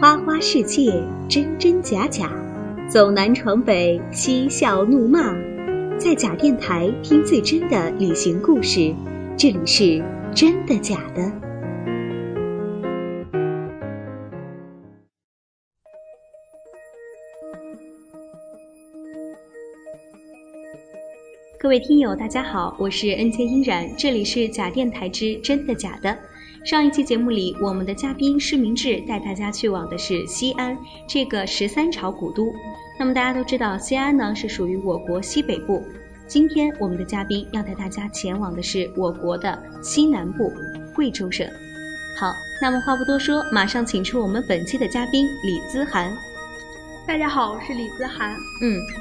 花花世界，真真假假，走南闯北，嬉笑怒骂，在假电台听最真的旅行故事。这里是真的假的。各位听友大家好，我是 NK 依然，这里是假电台之真的假的。上一期节目里，我们的嘉宾施明志带大家去往的是西安，这个13朝古都。那么大家都知道，西安呢是属于我国西北部。今天我们的嘉宾要带大家前往的是我国的西南部，贵州省。好，那么话不多说，马上请出我们本期的嘉宾李姿涵。大家好，我是李姿涵。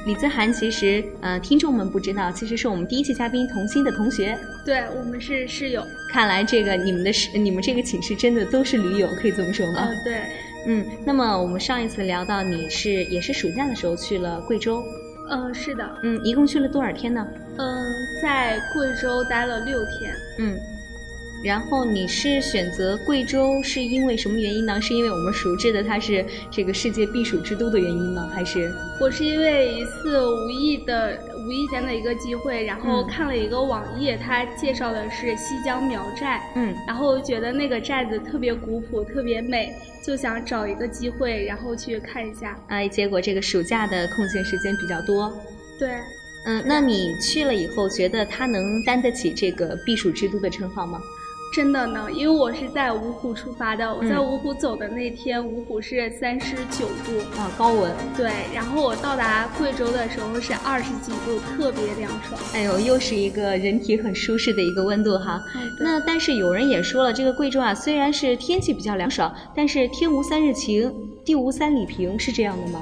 李姿涵其实听众们不知道，其实是我们第一期嘉宾童心的同学。对，我们是室友。看来这个你们这个寝室真的都是驴友，可以这么说吗？对。那么我们上一次聊到你也是暑假的时候去了贵州。是的。一共去了多少天呢？在贵州待了6天。然后你是选择贵州是因为什么原因呢？是因为我们熟知的它是这个世界避暑之都的原因吗？还是我是因为一次无意间的一个机会，然后看了一个网页，它介绍的是西江苗寨，然后觉得那个寨子特别古朴，特别美，就想找一个机会然后去看一下。结果这个暑假的空闲时间比较多。对。那你去了以后觉得它能担得起这个避暑之都的称号吗？真的呢，因为我是在芜湖出发的。我在芜湖走的那天，芜湖是39度啊，高温。对，然后我到达贵州的时候是20几度，特别凉爽。哎呦，又是一个人体很舒适的一个温度哈。那但是有人也说了，这个贵州啊，虽然是天气比较凉爽，但是天无三日晴，地无三里平，是这样的吗？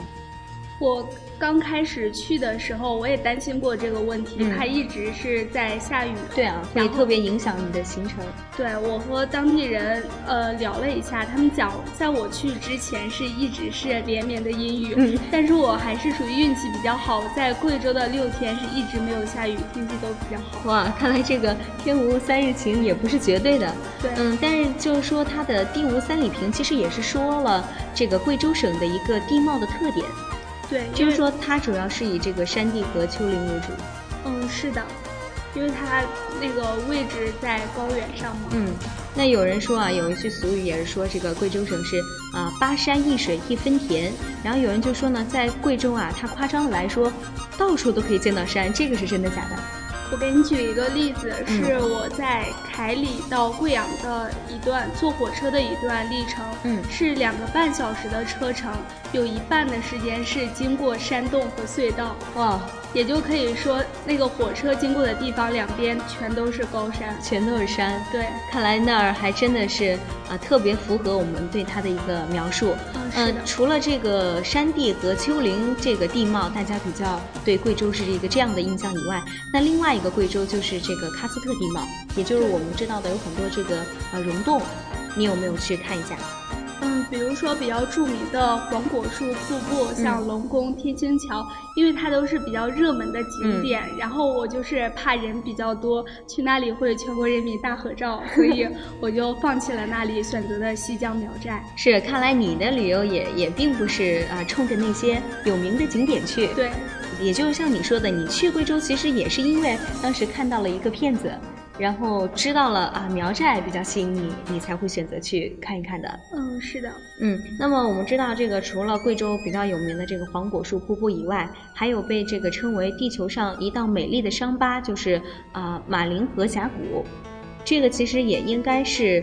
我刚开始去的时候，我也担心过这个问题，它一直是在下雨。对啊，会特别影响你的行程。对，我和当地人聊了一下，他们讲在我去之前是一直是连绵的阴雨，但是我还是属于运气比较好，在贵州的6天是一直没有下雨，天气都比较好。哇，看来这个天无三日晴也不是绝对的。对。但是就是说它的地无三里平，其实也是说了这个贵州省的一个地貌的特点。对，就是说它主要是以这个山地和丘陵为主。是的，因为它那个位置在高原上嘛。那有人说啊，有一句俗语也是说这个贵州省是8山1水1分田，然后有人就说呢，在贵州啊，它夸张的来说，到处都可以见到山，这个是真的假的？我给你举一个例子，是我在凯里到贵阳的一段坐火车的一段历程，是2个半小时的车程，有一半的时间是经过山洞和隧道。哇，也就可以说那个火车经过的地方两边全都是高山，全都是山。对，看来那儿还真的是特别符合我们对它的一个描述。除了这个山地和丘陵这个地貌，大家比较对贵州是一个这样的印象以外，那另外一个贵州就是这个喀斯特地貌，也就是我们知道的有很多这个溶洞，你有没有去看一下？比如说比较著名的黄果树瀑布，像龙宫、天星桥，因为它都是比较热门的景点，然后我就是怕人比较多，去那里会全国人民大合照，所以我就放弃了那里，选择了西江苗寨。是，看来你的旅游也并不是冲着那些有名的景点去。对，也就是像你说的，你去贵州其实也是因为当时看到了一个片子，然后知道了苗寨比较吸引你，你才会选择去看一看的。是的。那么我们知道这个除了贵州比较有名的这个黄果树瀑布以外，还有被这个称为地球上一道美丽的伤疤，就是马陵河峡谷。这个其实也应该是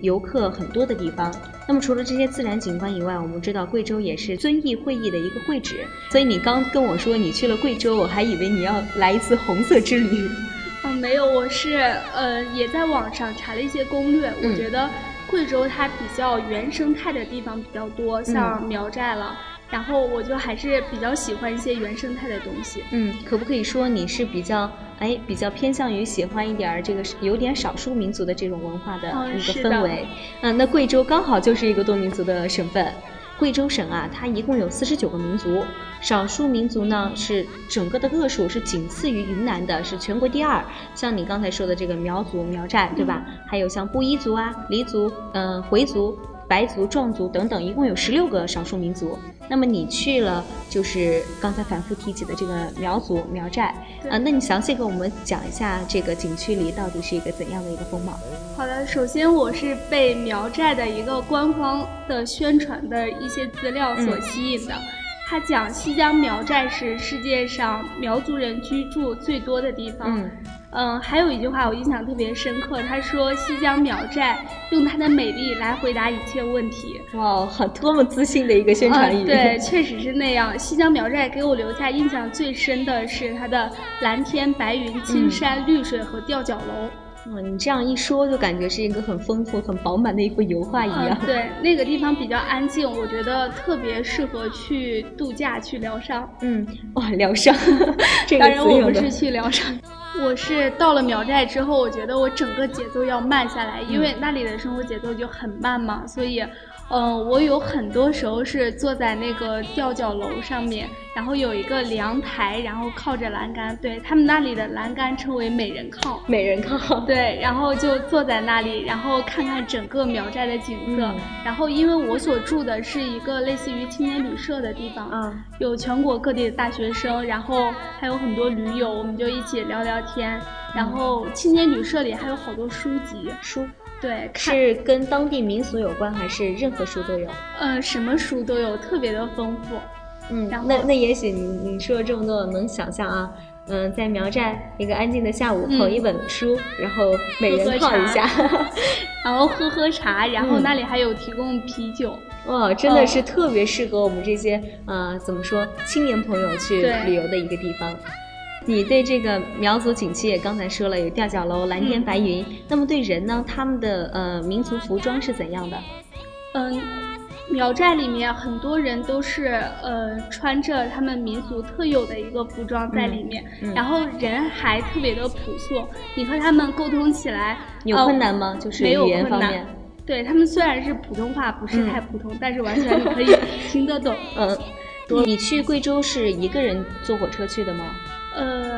游客很多的地方。那么除了这些自然景观以外，我们知道贵州也是遵义会议的一个会址，所以你刚跟我说你去了贵州，我还以为你要来一次红色之旅。没有，我是也在网上查了一些攻略，我觉得贵州它比较原生态的地方比较多，像苗寨了，然后我就还是比较喜欢一些原生态的东西。可不可以说你是比较偏向于喜欢一点这个有点少数民族的这种文化的一个氛围？那贵州刚好就是一个多民族的省份。贵州省啊，它一共有49个民族，少数民族呢是整个的个数是仅次于云南的，是全国第2。像你刚才说的这个苗族、苗寨，对吧？还有像布依族啊、黎族、回族、白族、壮族等等，一共有16个少数民族。那么你去了就是刚才反复提起的这个苗族、苗寨啊，那你详细给我们讲一下这个景区里到底是一个怎样的一个风貌？好的，首先我是被苗寨的一个官方的宣传的一些资料所吸引的。他讲西江苗寨是世界上苗族人居住最多的地方。还有一句话我印象特别深刻，他说西江苗寨用它的美丽来回答一切问题。哇，好多么自信的一个宣传语。对，确实是那样。西江苗寨给我留下印象最深的是它的蓝天白云、青山绿水和吊脚楼。你这样一说就感觉是一个很丰富很饱满的一幅油画一样。对，那个地方比较安静，我觉得特别适合去度假去疗伤。疗伤这个词用的。当然我不是去疗伤，我是到了苗寨之后，我觉得我整个节奏要慢下来，因为那里的生活节奏就很慢嘛，所以我有很多时候是坐在那个吊脚楼上面，然后有一个凉台，然后靠着栏杆，对，他们那里的栏杆称为美人靠。美人靠，对，然后就坐在那里，然后看看整个苗寨的景色。然后因为我所住的是一个类似于青年旅社的地方，有全国各地的大学生，然后还有很多驴友，我们就一起聊聊天。然后青年旅社里还有好多书籍。书对，是跟当地民俗有关还是任何书都有？什么书都有，特别的丰富。然后那也许你说了这么多，能想象啊，在苗寨一个安静的下午捧一本书，然后每人泡一下，然后喝茶，然后那里还有提供啤酒。真的是特别适合我们这些怎么说青年朋友去旅游的一个地方。你对这个苗族景区也刚才说了，有吊脚楼、蓝天白云。那么对人呢，他们的民族服装是怎样的？苗寨里面很多人都是穿着他们民族特有的一个服装在里面，然后人还特别的朴素，你和他们沟通起来有困难吗？就是语言方面。对，他们虽然是普通话不是太普通，但是完全你可以听得懂。你去贵州是一个人坐火车去的吗？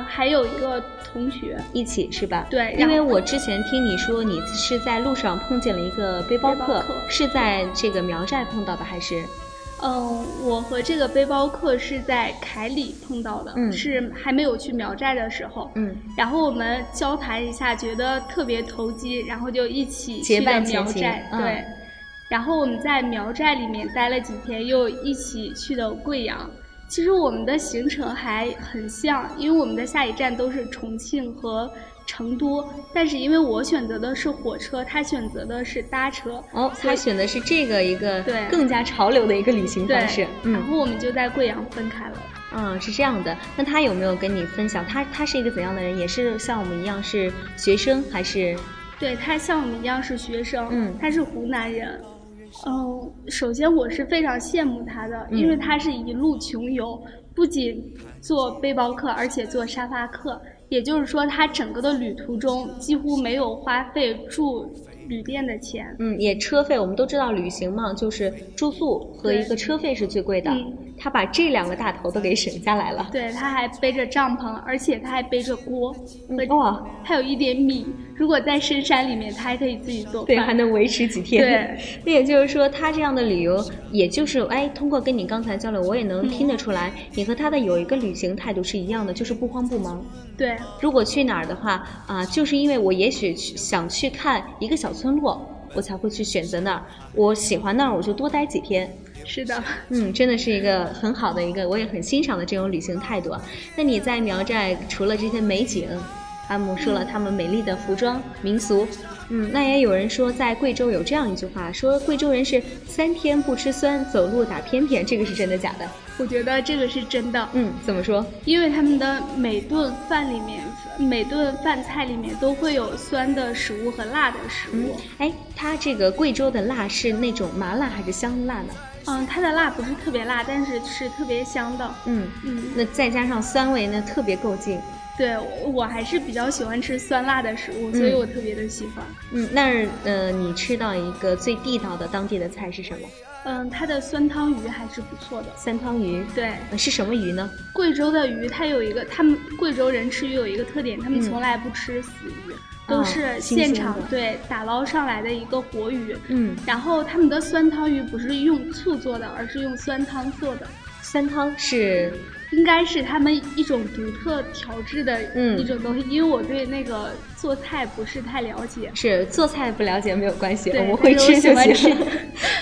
还有一个同学一起是吧？对，因为我之前听你说你是在路上碰见了一个背包客，是在这个苗寨碰到的还是？我和这个背包客是在凯里碰到的，是还没有去苗寨的时候。然后我们交谈一下，觉得特别投机，然后就一起去了苗寨。对，然后我们在苗寨里面待了几天，又一起去的贵阳。其实我们的行程还很像，因为我们的下一站都是重庆和成都，但是因为我选择的是火车，他选择的是搭车。他选的是这个一个更加潮流的一个旅行方式。然后我们就在贵阳分开了。是这样的。那他有没有跟你分享他是一个怎样的人？也是像我们一样是学生还是？对，他像我们一样是学生。他是湖南人。首先我是非常羡慕他的，因为他是一路穷游，不仅做背包客，而且做沙发客，也就是说他整个的旅途中几乎没有花费住旅店的钱。也车费，我们都知道旅行嘛，就是住宿和一个车费是最贵的。他把这2个大头都给省下来了。对，他还背着帐篷，而且他还背着锅，还有一点米。如果在深山里面，他还可以自己做饭。对，还能维持几天。对，那也就是说，他这样的旅游，也就是通过跟你刚才交流，我也能听得出来，你和他的有一个旅行态度是一样的，就是不慌不忙。对，如果去哪儿的话就是因为我也许想去看一个小村落，我才会去选择那儿。我喜欢那儿，我就多待几天。是的，真的是一个很好的一个，我也很欣赏的这种旅行态度。那你在苗寨除了这些美景，阿姆说了他们美丽的服装、民俗，那也有人说在贵州有这样一句话，说贵州人是3天不吃酸，走路打偏偏，这个是真的假的？我觉得这个是真的。怎么说？因为他们的每顿饭菜里面都会有酸的食物和辣的食物。它这个贵州的辣是那种麻辣还是香辣呢？它的辣不是特别辣，但是是特别香的。那再加上酸味，那特别够劲。对，我还是比较喜欢吃酸辣的食物，所以我特别的喜欢。那你吃到一个最地道的当地的菜是什么？它的酸汤鱼还是不错的。酸汤鱼，对，是什么鱼呢？贵州的鱼，他们贵州人吃鱼有一个特点，他们从来不吃死鱼。都是现场对打捞上来的一个活鱼，嗯，然后他们的酸汤鱼不是用醋做的，而是用酸汤做的。酸汤是应该是他们一种独特调制的一种东西，因为我对那个做菜不是太了解。是做菜不了解没有关系，我们会吃就行。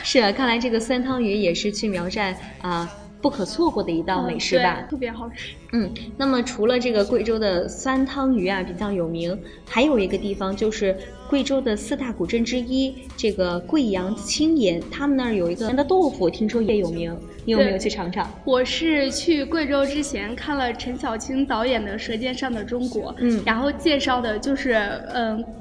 是啊，看来这个酸汤鱼也是去苗寨啊不可错过的一道美食吧，特别好吃。嗯，那么除了这个贵州的酸汤鱼啊比较有名，还有一个地方就是贵州的四大古镇之一，这个贵阳青岩，他们那儿有一个豆腐，听说也有名，你有没有去尝尝？我是去贵州之前看了陈小青导演的《舌尖上的中国》，嗯，然后介绍的就是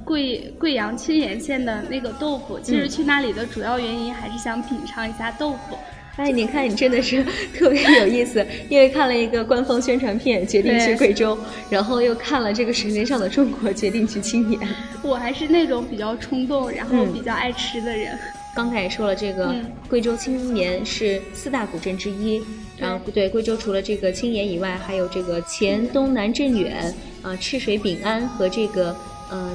贵阳青岩县的那个豆腐。其实去那里的主要原因还是想品尝一下豆腐。哎，你看你真的是特别有意思，因为看了一个官方宣传片决定去贵州，然后又看了这个《舌尖上的中国》决定去青岩。我还是那种比较冲动然后比较爱吃的人。刚才也说了，这个贵州青岩是四大古镇之一，然后对，贵州除了这个青岩以外，还有这个黔东南镇远啊、赤水丙安和这个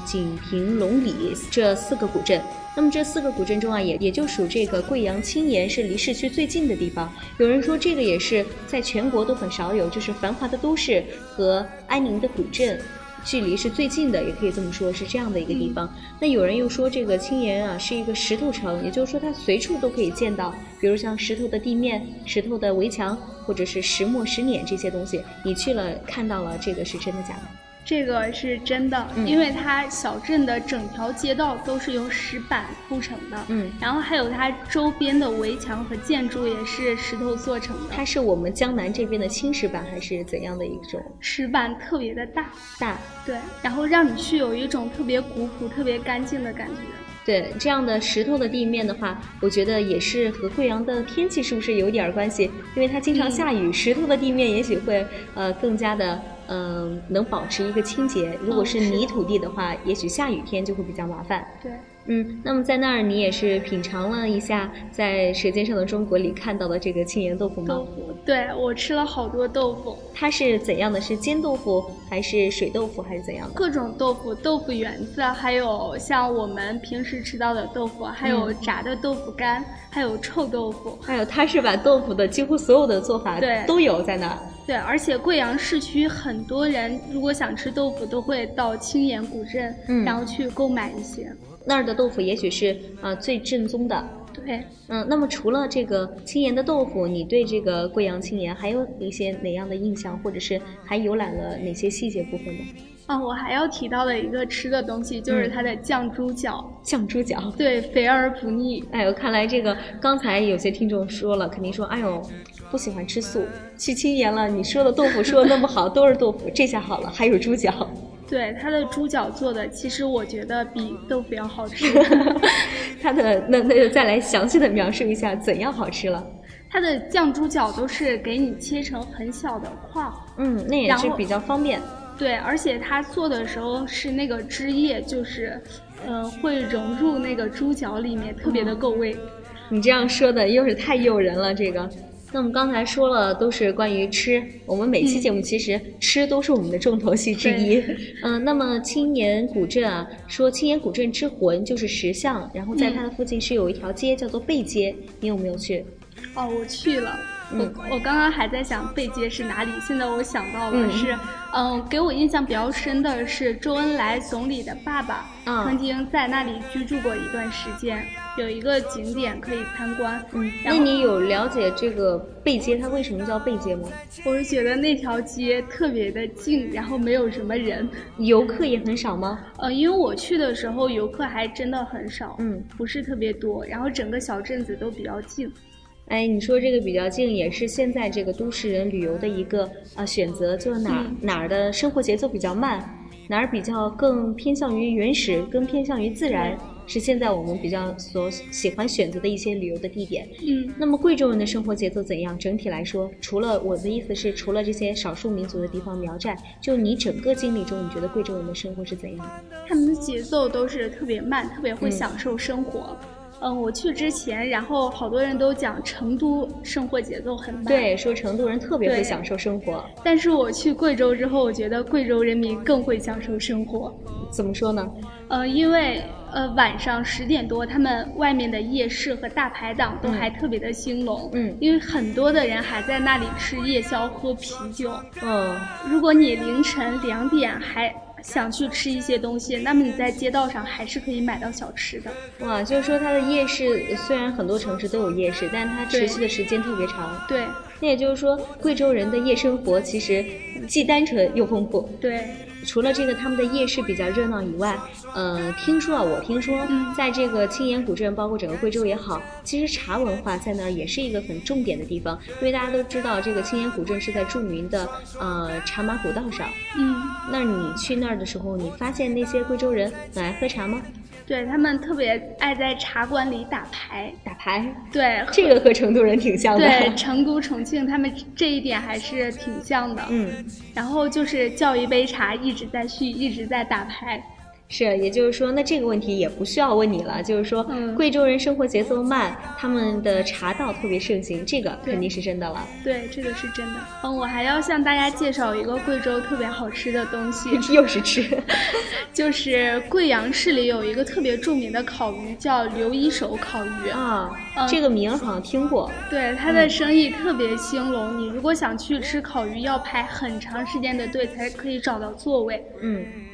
锦屏龙里这四个古镇。那么这四个古镇中啊，也就属这个贵阳青岩是离市区最近的地方。有人说这个也是在全国都很少有，就是繁华的都市和安宁的古镇距离是最近的，也可以这么说，是这样的一个地方。那有人又说这个青岩啊是一个石头城，也就是说它随处都可以见到，比如像石头的地面、石头的围墙，或者是石磨、石碾这些东西，你去了看到了，这个是真的假的？这个是真的，因为它小镇的整条街道都是由石板铺成的，嗯，然后还有它周边的围墙和建筑也是石头做成的。它是我们江南这边的青石板还是怎样的一种？石板特别的大，对，然后让你去有一种特别古朴、特别干净的感觉。对，这样的石头的地面的话，我觉得也是和贵阳的天气是不是有点关系？因为它经常下雨，石头的地面也许会更加的能保持一个清洁。如果是泥土地的话，也许下雨天就会比较麻烦。对，嗯，那么在那儿你也是品尝了一下在《舌尖上的中国》里看到的这个青岩豆腐吗？豆腐，对，我吃了好多豆腐。它是怎样的？是煎豆腐还是水豆腐还是怎样的？各种豆腐，豆腐圆子，还有像我们平时吃到的豆腐，还有炸的豆腐干，还有臭豆腐，还有它是把豆腐的几乎所有的做法都有在那儿。对，而且贵阳市区很多人如果想吃豆腐都会到青岩古镇，然后去购买一些。那儿的豆腐也许是最正宗的。对，嗯，那么除了这个青岩的豆腐，你对这个贵阳青岩还有一些哪样的印象，或者是还游览了哪些细节部分呢？啊，我还要提到的一个吃的东西就是它的酱猪脚。酱猪脚，对，肥而不腻。哎呦，看来这个刚才有些听众说了，肯定说，哎呦，不喜欢吃素，去青岩了，你说的豆腐说的那么好，都是豆腐，这下好了，还有猪脚。对，它的猪脚做的，其实我觉得比豆腐要好吃。它的那就再来详细的描述一下怎样好吃了。它的酱猪脚都是给你切成很小的块，嗯，那也是比较方便。对，而且它做的时候是那个汁液，就是会融入那个猪脚里面，特别的够味。你这样说的又是太诱人了，这个。那么刚才说了都是关于吃，我们每期节目其实吃都是我们的重头戏之一。那么青岩古镇啊，说青岩古镇之魂就是石像，然后在它的附近是有一条街叫做贝街，你有没有去？哦，我去了。我刚刚还在想贝街是哪里，现在我想到了是，给我印象比较深的是周恩来总理的爸爸曾经在那里居住过一段时间，有一个景点可以参观。嗯，那你有了解这个贝街它为什么叫贝街吗？我是觉得那条街特别的静，然后没有什么人，游客也很少吗？因为我去的时候游客还真的很少，不是特别多，然后整个小镇子都比较静。哎，你说这个比较近也是现在这个都市人旅游的一个选择，就是哪儿的生活节奏比较慢，哪儿比较更偏向于原始，更偏向于自然，是现在我们比较所喜欢选择的一些旅游的地点。那么贵州人的生活节奏怎样？整体来说，除了我的意思是除了这些少数民族的地方苗寨，就你整个经历中，你觉得贵州人的生活是怎样的？他们的节奏都是特别慢，特别会享受生活。我去之前，然后好多人都讲成都生活节奏很慢，对，说成都人特别会享受生活。但是我去贵州之后，我觉得贵州人民更会享受生活。怎么说呢？因为晚上10点多，他们外面的夜市和大排档都还特别的兴隆，因为很多的人还在那里吃夜宵、喝啤酒。如果你凌晨2点还想去吃一些东西，那么你在街道上还是可以买到小吃的。哇，就是说它的夜市虽然很多城市都有夜市，但它持续的时间特别长。对，那也就是说贵州人的夜生活其实既单纯又丰富。对，除了这个他们的夜市比较热闹以外，我听说在这个青岩古镇包括整个贵州也好，其实茶文化在那儿也是一个很重点的地方，因为大家都知道这个青岩古镇是在著名的茶马古道上。那你去那儿的时候，你发现那些贵州人来喝茶吗？对，他们特别爱在茶馆里打牌。打牌？对，这个和成都人挺像的。对，成都、重庆他们这一点还是挺像的。然后就是叫一杯茶，一直在续，一直在打牌。是，也就是说，那这个问题也不需要问你了，就是说，贵州人生活节奏慢，他们的茶道特别盛行，这个肯定是真的了。对，这个是真的。我还要向大家介绍一个贵州特别好吃的东西。又是吃。就是贵阳市里有一个特别著名的烤鱼，叫刘一手烤鱼啊。这个名好像听过。对，它的生意特别兴隆，你如果想去吃烤鱼，要排很长时间的队才可以找到座位。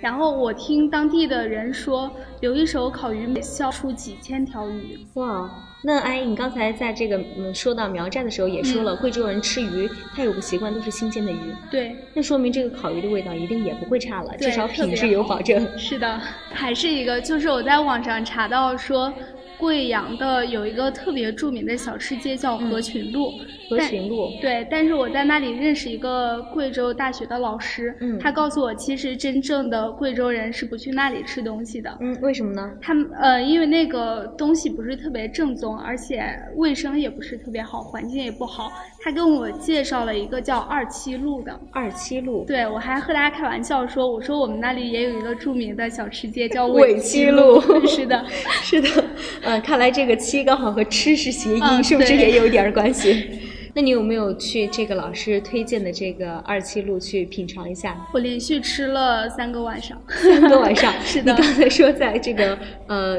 然后我听当地的人说，刘一手烤鱼每销出几千条鱼。哇，那哎，你刚才在这个说到苗寨的时候也说了，贵州人吃鱼，他有个习惯都是新鲜的鱼。对，那说明这个烤鱼的味道一定也不会差了，至少品质有保证。是的，还是一个就是我在网上查到说，贵阳的有一个特别著名的小吃街叫合群路。合群路。对，但是我在那里认识一个贵州大学的老师，他告诉我，其实真正的贵州人是不去那里吃东西的。为什么呢？他们因为那个东西不是特别正宗，而且卫生也不是特别好，环境也不好。他跟我介绍了一个叫27路的。27路。对，我还和大家开玩笑说，我说我们那里也有一个著名的小吃街叫尾七路。是的，是的。看来这个七刚好和吃是谐音，是不是也有点关系？那你有没有去这个老师推荐的这个27路去品尝一下？我连续吃了3个晚上。3个晚上。是的。你刚才说在这个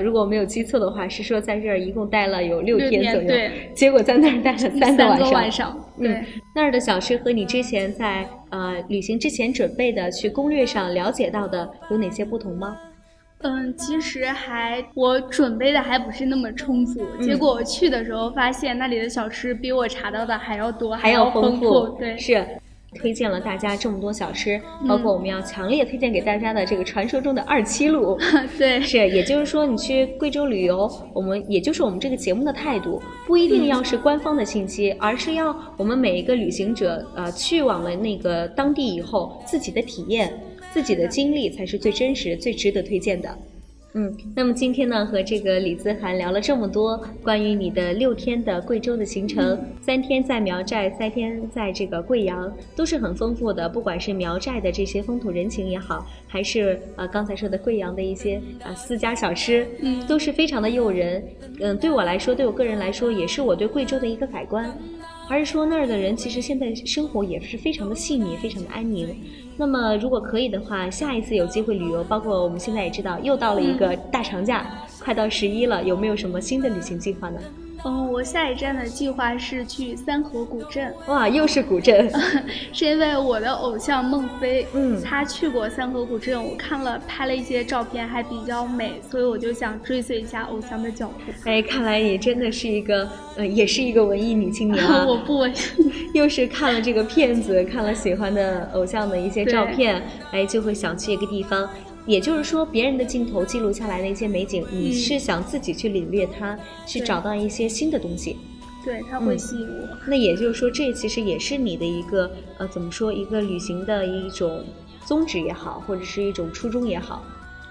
如果我没有记错的话，是说在这儿一共待了有6天左右。对。结果在那儿待了3个晚上。3个晚上。对。那儿的小吃和你之前在旅行之前准备的去攻略上了解到的有哪些不同吗？其实我准备的还不是那么充足，结果我去的时候发现那里的小吃比我查到的还要多，还要丰富。对，是推荐了大家这么多小吃，包括我们要强烈推荐给大家的这个传说中的27路。对，是，也就是说你去贵州旅游，也就是我们这个节目的态度，不一定要是官方的信息，而是要我们每一个旅行者去往了那个当地以后自己的体验。自己的经历才是最真实、最值得推荐的。那么今天呢，和这个李姿涵聊了这么多关于你的6天的贵州的行程，3天在苗寨，3天在这个贵阳，都是很丰富的。不管是苗寨的这些风土人情也好，还是刚才说的贵阳的一些私家小吃，都是非常的诱人。对我个人来说，也是我对贵州的一个改观。而是说那儿的人其实现在生活也是非常的细腻，非常的安宁。那么如果可以的话，下一次有机会旅游，包括我们现在也知道又到了一个大长假，快到11了，有没有什么新的旅行计划呢？我下一站的计划是去三河古镇。哇，又是古镇。是因为我的偶像孟非，他去过三河古镇，我拍了一些照片，还比较美，所以我就想追随一下偶像的脚步。哎，看来你真的是一个也是一个文艺女青年啊。我不文艺。又是看了这个片子，看了喜欢的偶像的一些照片，哎，就会想去一个地方。也就是说，别人的镜头记录下来的一些美景，你是想自己去领略它，去找到一些新的东西。对，它会吸引我。那也就是说，这其实也是你的一个一个旅行的一种宗旨也好，或者是一种初衷也好。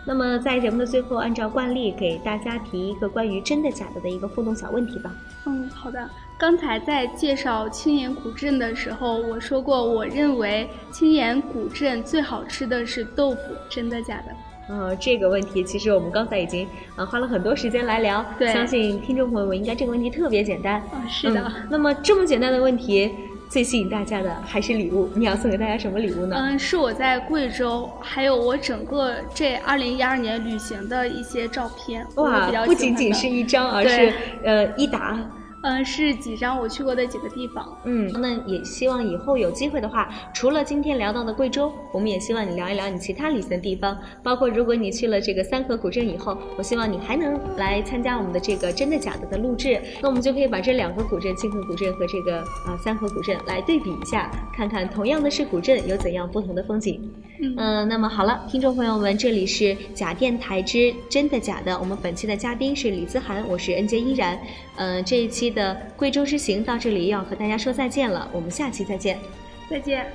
那么在节目的最后，按照惯例给大家提一个关于真的假的的一个互动小问题吧。好的。刚才在介绍青岩古镇的时候，我说过，我认为青岩古镇最好吃的是豆腐，真的假的？这个问题其实我们刚才已经花了很多时间来聊，相信听众朋友们应该这个问题特别简单。是的。那么这么简单的问题，最吸引大家的还是礼物，你要送给大家什么礼物呢？是我在贵州还有我整个这2012年旅行的一些照片。哇，不仅仅是一张，而是一沓。是几张我去过的几个地方。那也希望以后有机会的话，除了今天聊到的贵州，我们也希望你聊一聊你其他旅行的地方，包括如果你去了这个三河古镇以后，我希望你还能来参加我们的这个真的假的的录制，那我们就可以把这两个古镇，青河古镇和这个三河古镇来对比一下，看看同样的是古镇有怎样不同的风景。那么好了，听众朋友们，这里是假电台之真的假的，我们本期的嘉宾是李姿涵，我是 NJ 依然。这一期的贵州之行到这里要和大家说再见了，我们下期再见。再见。